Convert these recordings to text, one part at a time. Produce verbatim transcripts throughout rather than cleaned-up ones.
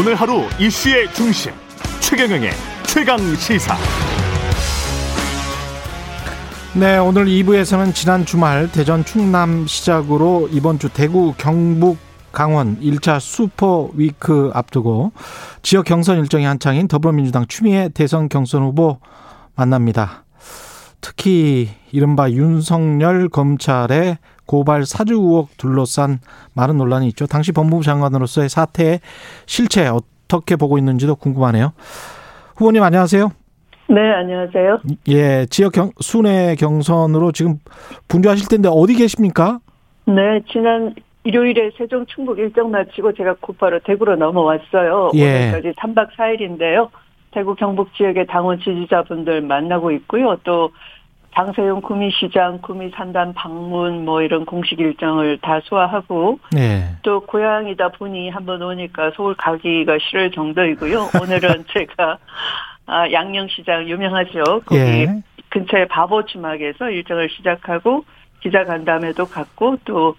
오늘 하루 이슈의 중심 최경영의 최강시사. 네, 오늘 이 부에서는 지난 주말 대전 충남 시작으로 이번 주 대구 경북 강원 일 차 슈퍼위크 앞두고 지역 경선 일정이 한창인 더불어민주당 추미애 대선 경선 후보 만납니다. 특히 이른바 윤석열 검찰의 고발 사주 의혹 둘러싼 많은 논란이 있죠. 당시 법무부 장관으로서의 사태의 실체 어떻게 보고 있는지도 궁금하네요. 후보님 안녕하세요. 네, 안녕하세요. 예, 지역 경, 순회 경선으로 지금 분주하실 텐데 어디 계십니까? 네, 지난 일요일에 세종 충북 일정 마치고 제가 곧바로 대구로 넘어왔어요. 예. 오늘까지 삼 박 사 일인데요. 대구 경북 지역의 당원 지지자분들 만나고 있고요. 또 장세용 구미시장, 구미산단 방문 뭐 이런 공식 일정을 다 소화하고 네. 또 고향이다 보니 한번 오니까 서울 가기가 싫을 정도이고요. 오늘은 제가 아, 양녕시장 유명하죠. 거기 예. 근처의 바보주막에서 일정을 시작하고 기자간담회도 갖고 또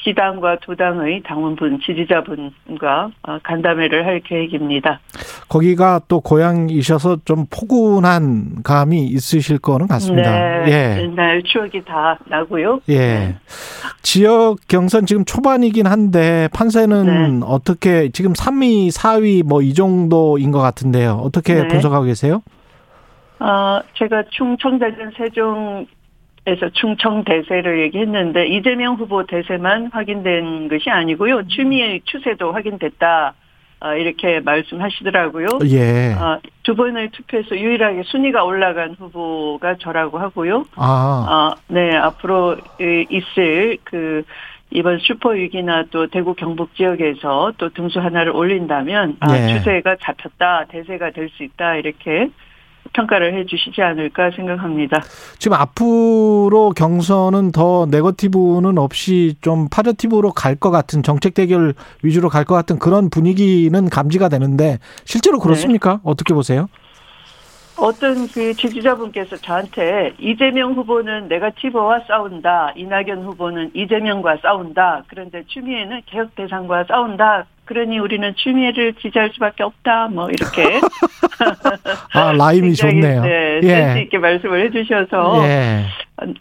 시당과 도당의 당원분, 지지자분과 간담회를 할 계획입니다. 거기가 또 고향이셔서 좀 포근한 감이 있으실 거는 같습니다. 네, 예. 옛날 추억이 다 나고요. 예, 네. 지역 경선 지금 초반이긴 한데 판세는 네. 어떻게 지금 삼 위, 사 위 뭐 이 정도인 것 같은데요. 어떻게 네. 분석하고 계세요? 아, 제가 충청대전 세종 그래서 충청 대세를 얘기했는데 이재명 후보 대세만 확인된 것이 아니고요. 추미애 추세도 확인됐다 이렇게 말씀하시더라고요. 예. 두 번의 투표에서 유일하게 순위가 올라간 후보가 저라고 하고요. 아, 네, 앞으로 있을 그 이번 슈퍼위기나 또 대구 경북 지역에서 또 등수 하나를 올린다면 예. 추세가 잡혔다, 대세가 될 수 있다 이렇게. 평가를 해 주시지 않을까 생각합니다. 지금 앞으로 경선은 더 네거티브는 없이 좀 파저티브로 갈 것 같은 정책 대결 위주로 갈 것 같은 그런 분위기는 감지가 되는데 실제로 그렇습니까? 네. 어떻게 보세요? 어떤 그 지지자분께서 저한테 이재명 후보는 네거티브와 싸운다. 이낙연 후보는 이재명과 싸운다. 그런데 추미애는 개혁 대상과 싸운다. 그러니 우리는 추미애를 지지할 수밖에 없다. 뭐 이렇게 아 라임이 굉장히, 좋네요. 네, 예. 센스 있게 말씀을 해주셔서 예.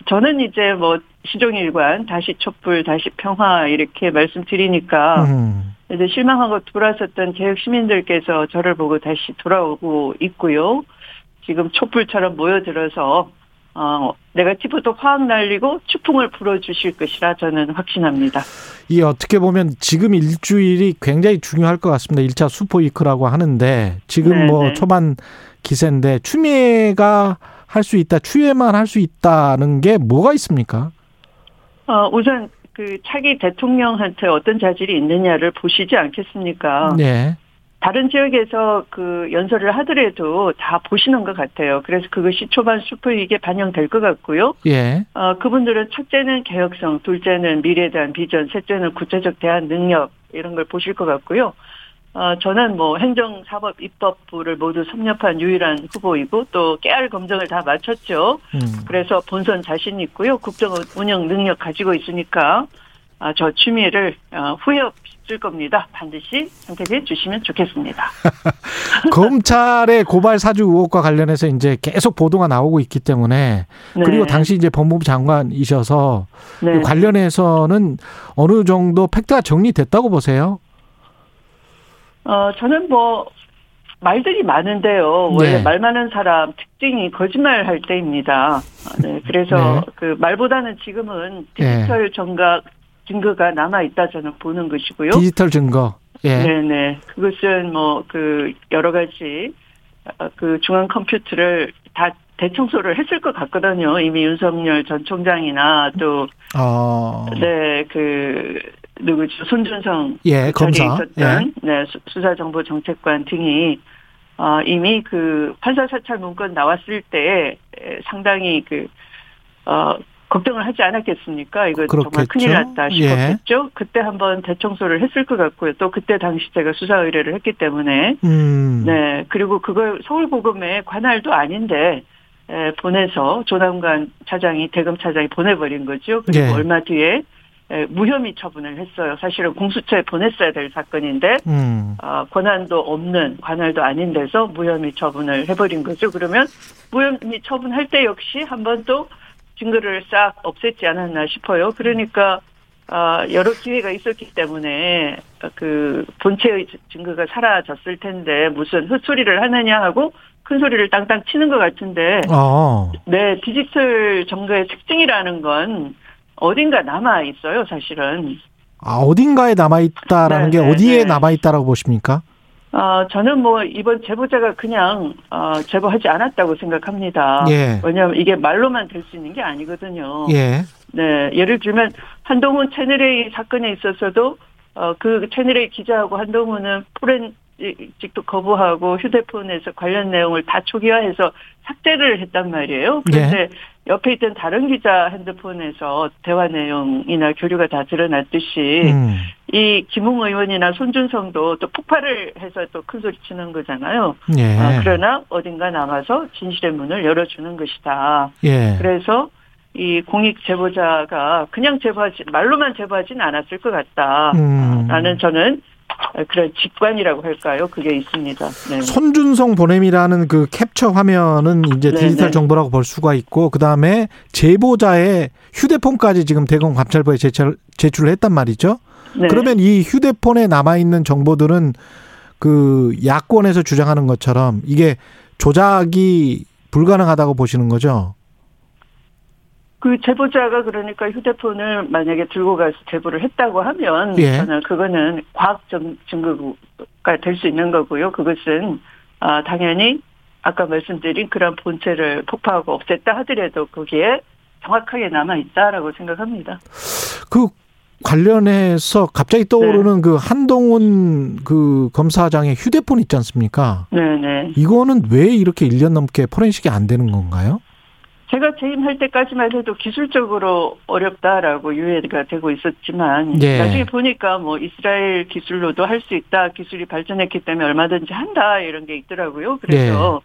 저는 이제 뭐 시종일관 다시 촛불 다시 평화 이렇게 말씀드리니까 음. 이제 실망하고 돌아섰던 개혁 시민들께서 저를 보고 다시 돌아오고 있고요. 지금 촛불처럼 모여들어서. 어, 네거티브도 화학 날리고 추풍을 불어주실 것이라 저는 확신합니다. 이 어떻게 보면 지금 일주일이 굉장히 중요할 것 같습니다. 일 차 슈퍼위크라고 하는데 지금 네네. 뭐 초반 기세인데 추미애가 할 수 있다, 추미애만 할 수 있다는 게 뭐가 있습니까? 어, 우선 그 차기 대통령한테 어떤 자질이 있느냐를 보시지 않겠습니까? 네. 다른 지역에서 그 연설을 하더라도 다 보시는 것 같아요. 그래서 그것이 초반 슈퍼위기에 반영될 것 같고요. 예. 어, 그분들은 첫째는 개혁성, 둘째는 미래에 대한 비전, 셋째는 구체적 대안 능력 이런 걸 보실 것 같고요. 어, 저는 뭐 행정, 사법, 입법부를 모두 섭렵한 유일한 후보이고 또 깨알 검증을 다 마쳤죠. 음. 그래서 본선 자신 있고요. 국정 운영 능력 가지고 있으니까 아, 저 추미애를 어, 후회 없이 줄 겁니다. 반드시 선택해 주시면 좋겠습니다. 검찰의 고발 사주 의혹과 관련해서 이제 계속 보도가 나오고 있기 때문에 네. 그리고 당시 이제 법무부 장관이셔서 네. 관련해서는 어느 정도 팩트가 정리됐다고 보세요? 어, 저는 뭐 말들이 많은데요. 원래 네. 말 많은 사람 특징이 거짓말할 때입니다. 네, 그래서 네. 그 말보다는 지금은 디지털 네. 정각 증거가 남아 있다 저는 보는 것이고요. 디지털 증거. 예. 네네. 그것은 뭐 그 여러 가지 그 중앙 컴퓨터를 다 대청소를 했을 것 같거든요. 이미 윤석열 전 총장이나 또 어. 네, 그 누구죠? 손준성 예, 검사 있었던 예. 네, 수사정보정책관 등이 어, 이미 그 판사 사찰 문건 나왔을 때 상당히 그 어. 걱정을 하지 않았겠습니까? 이거 그렇겠죠. 정말 큰일 났다 싶었겠죠? 예. 그때 한번 대청소를 했을 것 같고요. 또 그때 당시 제가 수사 의뢰를 했기 때문에. 음. 네. 그리고 그걸 서울고검에 관할도 아닌데, 예, 보내서 조남관 차장이, 대검 차장이 보내버린 거죠. 그리고 예. 얼마 뒤에 예, 무혐의 처분을 했어요. 사실은 공수처에 보냈어야 될 사건인데 음. 어, 권한도 없는 관할도 아닌 데서 무혐의 처분을 해버린 거죠. 그러면 무혐의 처분할 때 역시 한번 또 증거를 싹 없앴지 않았나 싶어요. 그러니까 어, 여러 기회가 있었기 때문에 그 본체의 증거가 사라졌을 텐데 무슨 헛소리를 하느냐 하고 큰 소리를 땅땅 치는 것 같은데 아. 네, 디지털 정보의 특징이라는 건 어딘가 남아 있어요, 사실은. 아, 어딘가에 남아 있다라는 게 어디에 남아 있다라고 보십니까? 어, 저는 뭐 이번 제보자가 그냥 어, 제보하지 않았다고 생각합니다. 예. 왜냐하면 이게 말로만 될 수 있는 게 아니거든요. 예. 네, 예를 들면 한동훈 채널A 사건에 있어서도 어, 그 채널A 기자하고 한동훈은 포렌직도 거부하고 휴대폰에서 관련 내용을 다 초기화해서 삭제를 했단 말이에요. 그런데 예. 옆에 있던 다른 기자 핸드폰에서 대화 내용이나 교류가 다 드러났듯이 음. 이 김웅 의원이나 손준성도 또 폭발을 해서 또 큰소리 치는 거잖아요. 예. 아, 그러나 어딘가 남아서 진실의 문을 열어주는 것이다. 예. 그래서 이 공익 제보자가 그냥 제보하지 말로만 제보하진 않았을 것 같다. 음. 나는 저는 그런 직관이라고 할까요? 그게 있습니다. 네. 손준성 보냄이라는 그 캡처 화면은 이제 네네. 디지털 정보라고 볼 수가 있고, 그 다음에 제보자의 휴대폰까지 지금 대검 감찰부에 제출, 제출을 했단 말이죠. 네. 그러면 이 휴대폰에 남아있는 정보들은 그 야권에서 주장하는 것처럼 이게 조작이 불가능하다고 보시는 거죠? 그 제보자가 그러니까 휴대폰을 만약에 들고 가서 제보를 했다고 하면 예. 저는 그거는 과학적 증거가 될 수 있는 거고요. 그것은 아 당연히 아까 말씀드린 그런 본체를 폭파하고 없앴다 하더라도 거기에 정확하게 남아있다라고 생각합니다. 그 관련해서 갑자기 떠오르는 네. 그 한동훈 그 검사장의 휴대폰 있지 않습니까? 네네. 이거는 왜 이렇게 일 년 넘게 포렌식이 안 되는 건가요? 제가 재임할 때까지만 해도 기술적으로 어렵다라고 유예가 되고 있었지만 예. 나중에 보니까 뭐 이스라엘 기술로도 할 수 있다. 기술이 발전했기 때문에 얼마든지 한다. 이런 게 있더라고요. 그래서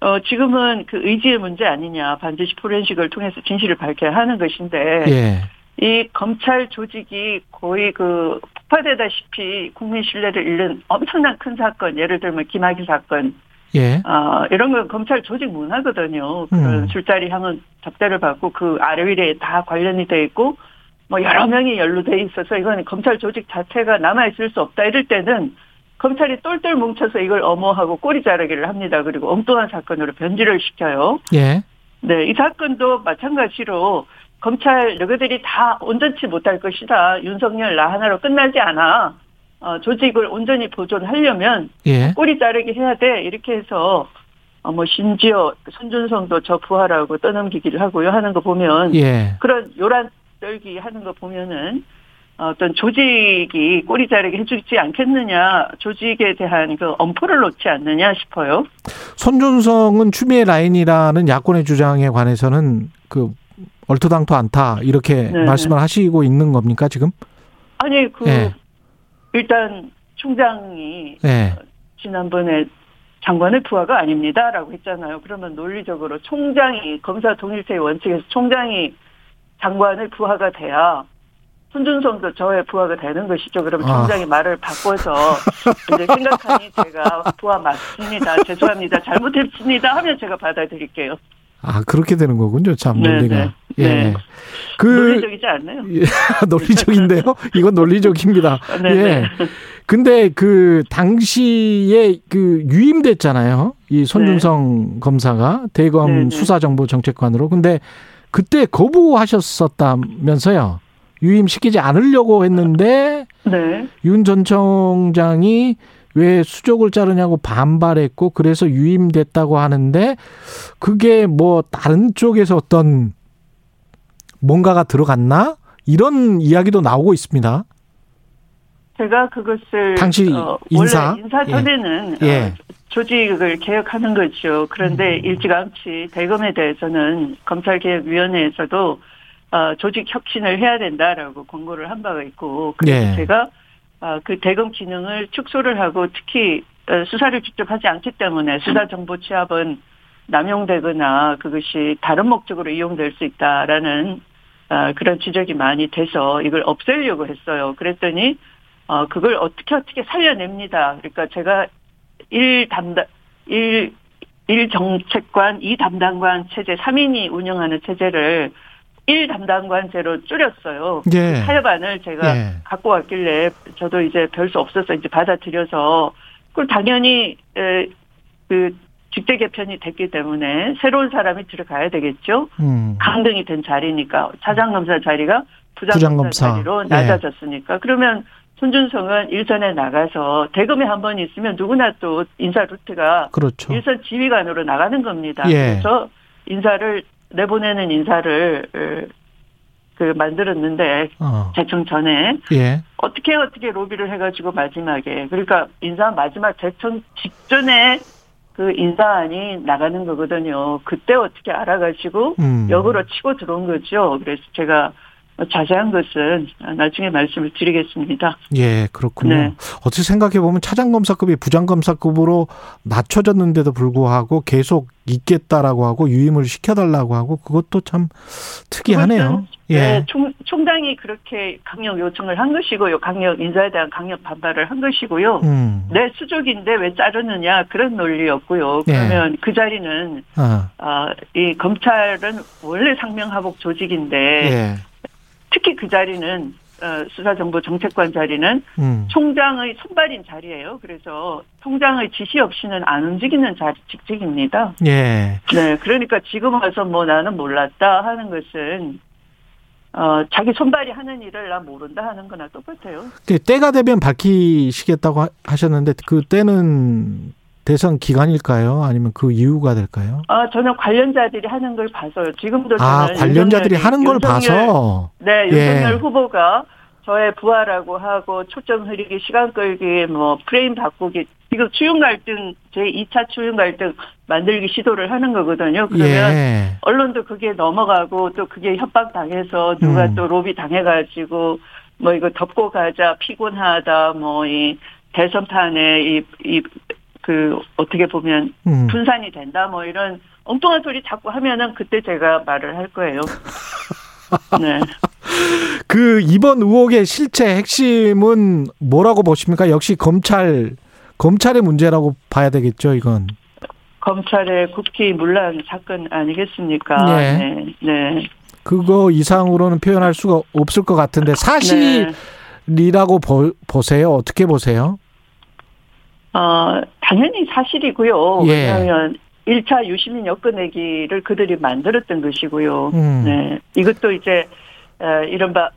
예. 어, 지금은 그 의지의 문제 아니냐. 반드시 포렌식을 통해서 진실을 밝혀야 하는 것인데 예. 이 검찰 조직이 거의 그 폭파되다시피 국민 신뢰를 잃는 엄청난 큰 사건. 예를 들면 김학의 사건. 예. 아, 어, 이런 건 검찰 조직 문화거든요. 그런 음. 술자리 하면 접대를 받고 그 아래 위에 다 관련이 돼 있고 뭐 여러 명이 연루돼 있어서 이건 검찰 조직 자체가 남아 있을 수 없다. 이럴 때는 검찰이 똘똘 뭉쳐서 이걸 엄호하고 꼬리 자르기를 합니다. 그리고 엉뚱한 사건으로 변질을 시켜요. 예. 네, 이 사건도 마찬가지로 검찰 너희들이 다 온전치 못할 것이다. 윤석열 나 하나로 끝나지 않아. 어, 조직을 온전히 보존하려면 예. 꼬리 자르기 해야 돼. 이렇게 해서 어, 뭐 심지어 손준성도 저 부하라고 떠넘기기를 하고요 하는 거 보면 예. 그런 요란 떨기 하는 거 보면은 어떤 조직이 꼬리 자르기 해주지 않겠느냐, 조직에 대한 그 엄포를 놓지 않느냐 싶어요. 손준성은 추미애 라인이라는 야권의 주장에 관해서는 그 얼토당토 않다 이렇게 네. 말씀을 하시고 있는 겁니까 지금? 아니 그. 예. 일단 총장이 네. 지난번에 장관의 부하가 아닙니다라고 했잖아요. 그러면 논리적으로 총장이 검사 동일체의 원칙에서 총장이 장관의 부하가 돼야 손준성도 저의 부하가 되는 것이죠. 그러면 총장이 아. 말을 바꿔서 이제 생각하니 제가 부하 맞습니다. 죄송합니다. 잘못했습니다. 하면 제가 받아들일게요. 아, 그렇게 되는 거군요. 참, 네네. 논리가. 예. 네. 그. 논리적이지 않나요? 예. 논리적인데요? 이건 논리적입니다. 네. 예. 근데 그, 당시에 그, 유임됐잖아요. 이 손준성 네. 검사가 대검 네네. 수사정보정책관으로. 근데 그때 거부하셨었다면서요. 유임시키지 않으려고 했는데. 네. 윤 전 총장이 왜 수족을 자르냐고 반발했고 그래서 유임됐다고 하는데 그게 뭐 다른 쪽에서 어떤 뭔가가 들어갔나? 이런 이야기도 나오고 있습니다. 제가 그것을 당시 어, 인사? 원래 인사 전에는 예. 예. 조직을 개혁하는 거죠. 그런데 음. 일찌감치 대검에 대해서는 검찰개혁위원회에서도 어, 조직 혁신을 해야 된다라고 권고를 한 바가 있고 그래서 예. 제가 아, 그 대검 기능을 축소를 하고 특히 수사를 직접 하지 않기 때문에 수사 정보 취합은 남용되거나 그것이 다른 목적으로 이용될 수 있다라는 아, 그런 지적이 많이 돼서 이걸 없애려고 했어요. 그랬더니 어, 그걸 어떻게 어떻게 살려냅니다. 그러니까 제가 일 담당, 일, 일 정책관, 이 담당관 체제, 삼 인이 운영하는 체제를 일 담당관제로 줄였어요. 예. 사협안을 제가 예. 갖고 왔길래 저도 이제 별 수 없어서 이제 받아들여서 그걸 당연히 에, 그 직제 개편이 됐기 때문에 새로운 사람이 들어가야 되겠죠. 음. 강등이 된 자리니까 차장검사 자리가 부장검사 자리로 낮아졌으니까 예. 그러면 손준성은 일선에 나가서 대검에 한 번 있으면 누구나 또 인사 루트가 그렇죠. 일선 지휘관으로 나가는 겁니다. 예. 그래서 인사를 내보내는 인사를 그 만들었는데 어. 재청 전에 예. 어떻게 어떻게 로비를 해가지고 마지막에 그러니까 인사 마지막 재청 직전에 그 인사안이 나가는 거거든요. 그때 어떻게 알아가지고 음. 역으로 치고 들어온 거죠. 그래서 제가 자세한 것은 나중에 말씀을 드리겠습니다. 예, 그렇군요. 네. 어떻게 생각해보면 차장검사급이 부장검사급으로 낮춰졌는데도 불구하고 계속 있겠다라고 하고 유임을 시켜달라고 하고 그것도 참 특이하네요. 예. 네, 총, 총장이 그렇게 강력 요청을 한 것이고요. 강력 인사에 대한 강력 반발을 한 것이고요. 음. 내 수족인데 왜 자르느냐 그런 논리였고요. 그러면 예. 그 자리는 아. 어, 이 검찰은 원래 상명하복 조직인데 예. 특히 그 자리는 수사정보정책관 자리는 음. 총장의 손발인 자리예요. 그래서 총장의 지시 없이는 안 움직이는 자리 직책입니다. 예. 네, 그러니까 지금 와서 뭐 나는 몰랐다 하는 것은 어, 자기 손발이 하는 일을 나 모른다 하는 거나 똑같아요. 때가 되면 밝히시겠다고 하셨는데 그 때는 대선 기간일까요? 아니면 그 이유가 될까요? 아, 저는 관련자들이 하는 걸 봐서요. 지금도 저는 아, 관련자들이 윤석열, 하는 걸 윤석열, 봐서? 네, 윤석열 예. 후보가 저의 부활하고 하고 초점 흐리기, 시간 끌기, 뭐 프레임 바꾸기, 지금 추윤 갈등, 제이 차 추윤 갈등 만들기 시도를 하는 거거든요. 그러면 예. 언론도 그게 넘어가고 또 그게 협박당해서 누가 음. 또 로비 당해가지고 뭐 이거 덮고 가자, 피곤하다, 뭐 이 대선판에 이, 이 그 어떻게 보면 음. 분산이 된다 뭐 이런 엉뚱한 소리 자꾸 하면은 그때 제가 말을 할 거예요. 네. 그 이번 의혹의 실체 핵심은 뭐라고 보십니까? 역시 검찰 검찰의 문제라고 봐야 되겠죠, 이건. 검찰의 국기 문란 사건 아니겠습니까? 네. 네. 네. 그거 이상으로는 표현할 수가 없을 것 같은데 사실이라고 네. 보, 보세요. 어떻게 보세요? 어, 당연히 사실이고요. 예. 왜냐하면 일 차 유시민 여권내기를 그들이 만들었던 것이고요. 음. 네. 이것도 이제 이른바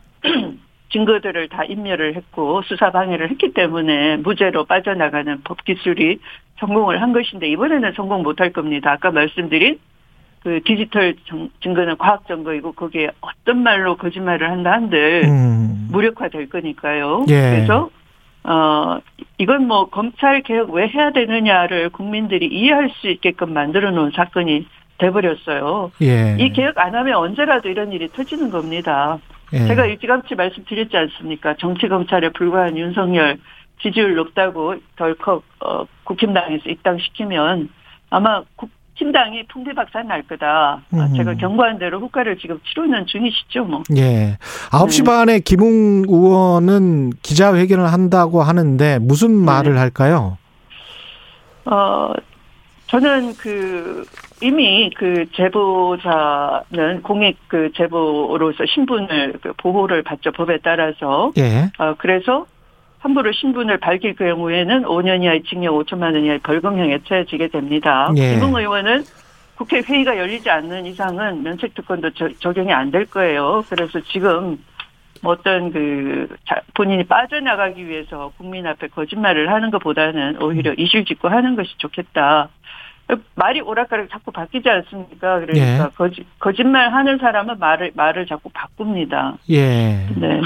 증거들을 다 인멸을 했고 수사 방해를 했기 때문에 무죄로 빠져나가는 법기술이 성공을 한 것인데 이번에는 성공 못할 겁니다. 아까 말씀드린 그 디지털 증거는 과학 증거이고 거기에 어떤 말로 거짓말을 한다 한들 음. 무력화될 거니까요. 예. 그래서 어, 이건 뭐 검찰 개혁 왜 해야 되느냐를 국민들이 이해할 수 있게끔 만들어 놓은 사건이 돼버렸어요. 예. 이 개혁 안 하면 언제라도 이런 일이 터지는 겁니다. 예. 제가 일찌감치 말씀드렸지 않습니까? 정치검찰에 불과한 윤석열 지지율 높다고 덜컥 어, 국힘당에서 입당시키면 아마 국힘당이 풍비박산 날 거다. 음. 제가 경고한 대로 후과를 지금 치르는 중이시죠. 뭐. 예. 아홉 시 네. 반에 김웅 의원은 기자회견을 한다고 하는데 무슨 말을 네. 할까요? 어, 저는 그 이미 그 제보자는 공익 그 제보로서 신분을 그 보호를 받죠. 법에 따라서. 예. 어, 그래서 함부로 신분을 밝힐 경우에는 오 년 이하의 징역 오천만 원 이하의 벌금형에 처해지게 됩니다. 예. 김웅 의원은 국회 회의가 열리지 않는 이상은 면책특권도 저, 적용이 안 될 거예요. 그래서 지금 어떤 그 본인이 빠져나가기 위해서 국민 앞에 거짓말을 하는 것보다는 오히려 이실직고 하는 것이 좋겠다. 말이 오락가락 자꾸 바뀌지 않습니까? 그러니까 예. 거짓, 거짓말 하는 사람은 말을 말을 자꾸 바꿉니다. 예. 네.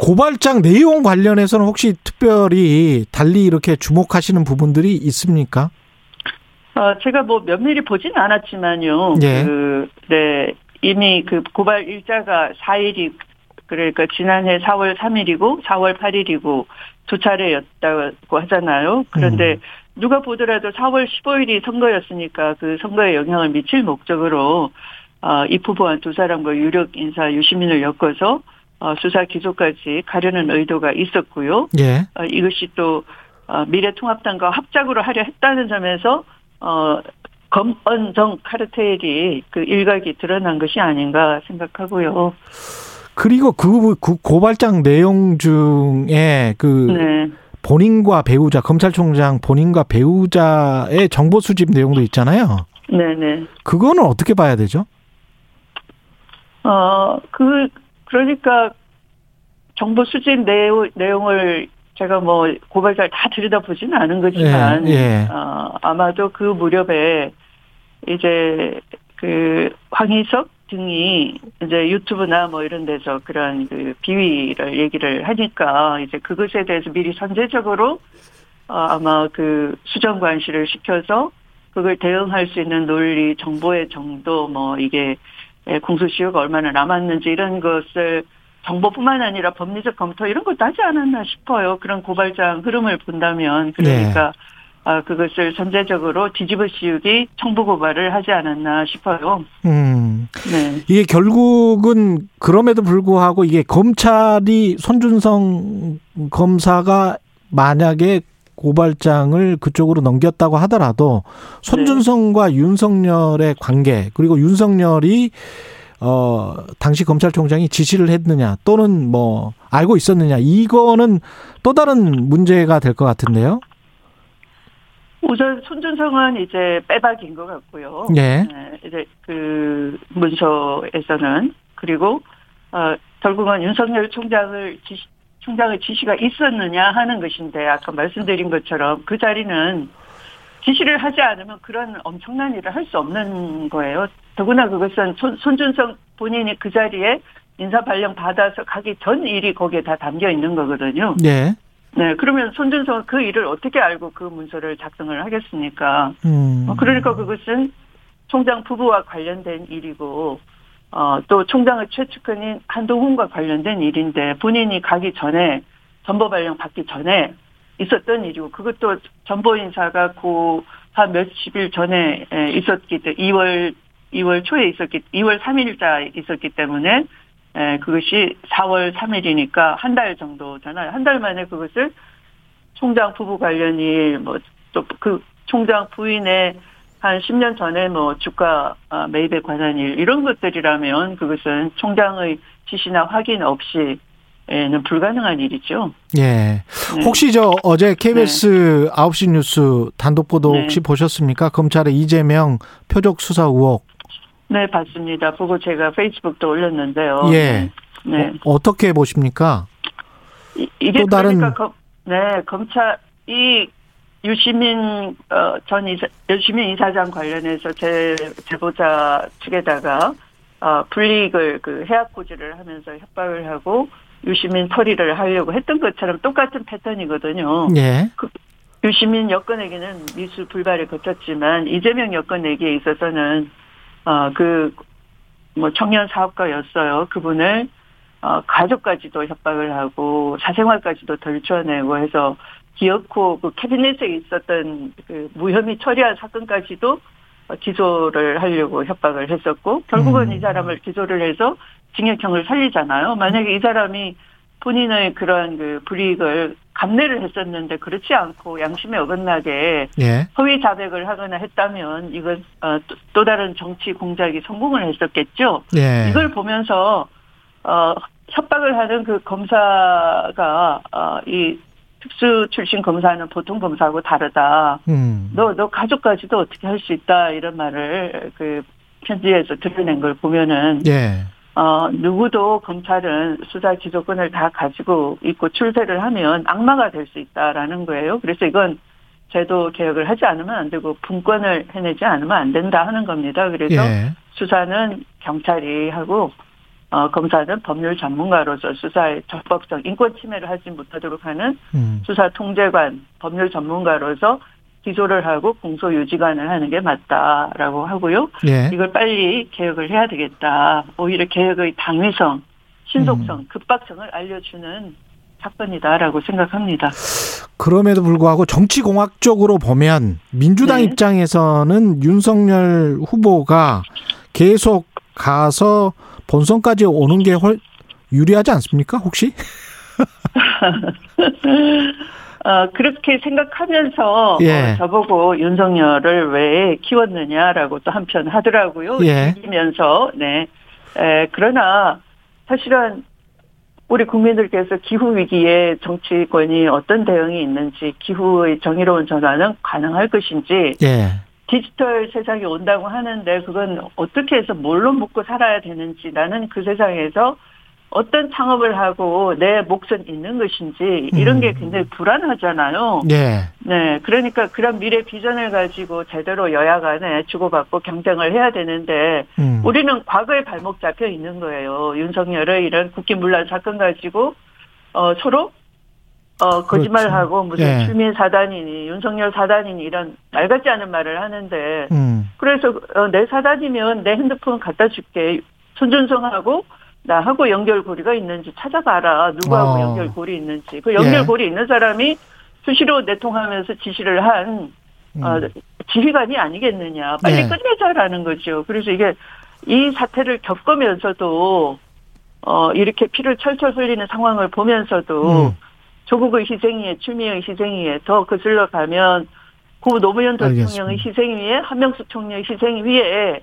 고발장 내용 관련해서는 혹시 특별히 달리 이렇게 주목하시는 부분들이 있습니까? 어, 제가 뭐 면밀히 보진 않았지만요. 예. 그, 네. 이미 그 고발 일자가 사 일이, 그러니까 지난해 사월 삼일이고 사월 팔일이고 두 차례였다고 하잖아요. 그런데 음. 누가 보더라도 사월 십오일이 선거였으니까 그 선거에 영향을 미칠 목적으로 어, 이 후보와 두 사람과 유력 인사 유시민을 엮어서 어, 수사 기소까지 가려는 의도가 있었고요. 예. 어, 이것이 또 어, 미래통합당과 합작으로 하려 했다는 점에서 어, 검언정 카르텔이 그 일각이 드러난 것이 아닌가 생각하고요. 그리고 그, 그 고발장 내용 중에 그 네. 본인과 배우자, 검찰총장 본인과 배우자의 정보 수집 내용도 있잖아요. 네네. 그거는 어떻게 봐야 되죠? 어, 그, 그러니까 정보 수집 내용, 내용을 제가 뭐 고발자를 다 들여다보지는 않은 거지만, 예, 예. 어, 아마도 그 무렵에 이제 그 황희석 등이 이제 유튜브나 뭐 이런 데서 그런 그 비위를 얘기를 하니까 이제 그것에 대해서 미리 선제적으로 어, 아마 그 수정관시를 시켜서 그걸 대응할 수 있는 논리, 정보의 정도, 뭐 이게 공소시효가 얼마나 남았는지 이런 것을 정보뿐만 아니라 법리적 검토 이런 것도 하지 않았나 싶어요. 그런 고발장 흐름을 본다면 그러니까 네. 아, 그것을 선제적으로 뒤집어 씌우기 청부 고발을 하지 않았나 싶어요. 음. 네. 이게 결국은 그럼에도 불구하고 이게 검찰이 손준성 검사가 만약에 고발장을 그쪽으로 넘겼다고 하더라도 손준성과 네. 윤석열의 관계 그리고 윤석열이 어 당시 검찰총장이 지시를 했느냐 또는 뭐 알고 있었느냐 이거는 또 다른 문제가 될 것 같은데요. 우선 손준성은 이제 빼박인 것 같고요. 네. 네 이제 그 문서에서는 그리고 어, 결국은 윤석열 총장을 지시 총장의 지시가 있었느냐 하는 것인데 아까 말씀드린 것처럼 그 자리는 지시를 하지 않으면 그런 엄청난 일을 할 수 없는 거예요. 더구나 그것은 손, 손준성 본인이 그 자리에 인사발령 받아서 가기 전 일이 거기에 다 담겨 있는 거거든요. 네. 네. 그러면 손준성은 그 일을 어떻게 알고 그 문서를 작성을 하겠습니까? 음. 그러니까 그것은 총장 부부와 관련된 일이고 어, 또 총장의 최측근인 한동훈과 관련된 일인데 본인이 가기 전에 전보 발령 받기 전에 있었던 일이고 그것도 전보 인사가 고 한 몇십 일 전에 있었기 때문에 이월 이월 초에 있었기 이월 삼일자 있었기 때문에 에, 그것이 사월 삼일이니까 한 달 정도잖아요. 한 달 만에 그것을 총장 부부 관련 일 뭐 또 그 총장 부인의 한 십 년 전에 뭐 주가 매입에 관한 일 이런 것들이라면 그것은 총장의 지시나 확인 없이는 불가능한 일이죠. 예. 네. 혹시 저 어제 케이비에스 네. 아홉 시 뉴스 단독 보도 혹시 네. 보셨습니까? 검찰의 이재명 표적 수사 의혹. 네, 봤습니다. 보고 제가 페이스북도 올렸는데요. 예. 네. 어, 어떻게 보십니까? 이, 이게 또 그러니까 다른 검, 네, 검찰 이 유시민 어, 전 이사, 유시민 이사장 관련해서 제 제보자 측에다가 어, 불이익을 그 해약 고지를 하면서 협박을 하고 유시민 처리를 하려고 했던 것처럼 똑같은 패턴이거든요. 예. 그, 유시민 여권에게는 미수 불발을 거쳤지만 이재명 여권에게 있어서는 어, 그 뭐 청년 사업가였어요. 그분을 어, 가족까지도 협박을 하고 사생활까지도 덜쳐내고 해서. 기어코 그 캐비넷에 있었던 그 무혐의 처리한 사건까지도 기소를 하려고 협박을 했었고 결국은 음. 이 사람을 기소를 해서 징역형을 살리잖아요. 만약에 이 사람이 본인의 그런 그 불이익을 감내를 했었는데 그렇지 않고 양심에 어긋나게 예. 허위 자백을 하거나 했다면 이건 또 다른 정치 공작이 성공을 했었겠죠. 예. 이걸 보면서 어, 협박을 하는 그 검사가 어, 이 특수 출신 검사는 보통 검사하고 다르다. 음. 너, 너 가족까지도 어떻게 할 수 있다. 이런 말을 그 편지에서 드러낸 걸 보면은. 예. 어, 누구도 검찰은 수사 기소권을 다 가지고 있고 출세를 하면 악마가 될 수 있다라는 거예요. 그래서 이건 제도 개혁을 하지 않으면 안 되고 분권을 해내지 않으면 안 된다 하는 겁니다. 그래서 예. 수사는 경찰이 하고 어, 검사는 법률 전문가로서 수사의 적법성, 인권 침해를 하지 못하도록 하는 음. 수사 통제관, 법률 전문가로서 기소를 하고 공소 유지관을 하는 게 맞다라고 하고요. 예. 이걸 빨리 개혁을 해야 되겠다. 오히려 개혁의 당위성, 신속성, 음. 급박성을 알려주는 사건이다라고 생각합니다. 그럼에도 불구하고 정치공학적으로 보면 민주당 네. 입장에서는 윤석열 후보가 계속 가서 본선까지 오는 게 훨 유리하지 않습니까? 혹시? 어, 그렇게 생각하면서 예. 어, 저보고 윤석열을 왜 키웠느냐라고 또 한편 하더라고요. 예. 이기면서 네. 에, 그러나 사실은 우리 국민들께서 기후위기에 정치권이 어떤 대응이 있는지 기후의 정의로운 전환은 가능할 것인지 예. 디지털 세상이 온다고 하는데 그건 어떻게 해서 뭘로 먹고 살아야 되는지 나는 그 세상에서 어떤 창업을 하고 내 몫은 있는 것인지 이런 게 굉장히 불안하잖아요. 네. 네. 그러니까 그런 미래 비전을 가지고 제대로 여야 간에 주고받고 경쟁을 해야 되는데 음. 우리는 과거에 발목 잡혀 있는 거예요. 윤석열의 이런 국기문란 사건 가지고 어, 서로 어, 거짓말하고 무슨 네. 추미애 사단이니 윤석열 사단이니 이런 말 같지 않은 말을 하는데 음. 그래서 어, 내 사단이면 내 핸드폰 갖다 줄게. 손준성하고 나하고 연결고리가 있는지 찾아봐라. 누구하고 어. 연결고리 있는지. 그 연결고리 예. 있는 사람이 수시로 내통하면서 지시를 한 음. 어, 지휘관이 아니겠느냐. 빨리 예. 끝내자라는 거죠. 그래서 이게 이 사태를 겪으면서도 어, 이렇게 피를 철철 흘리는 상황을 보면서도 음. 조국의 희생위에 추미애의 희생위에 더 거슬러 가면 고 노무현 대통령의 희생위에 한명숙 총리의 희생위에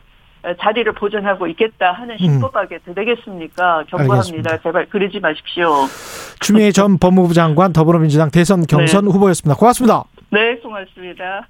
자리를 보존하고 있겠다 하는 신법하게 음. 되겠습니까? 경고합니다. 알겠습니다. 제발 그러지 마십시오. 추미애 전 법무부 장관 더불어민주당 대선 경선 네. 후보였습니다. 고맙습니다. 네, 고맙습니다.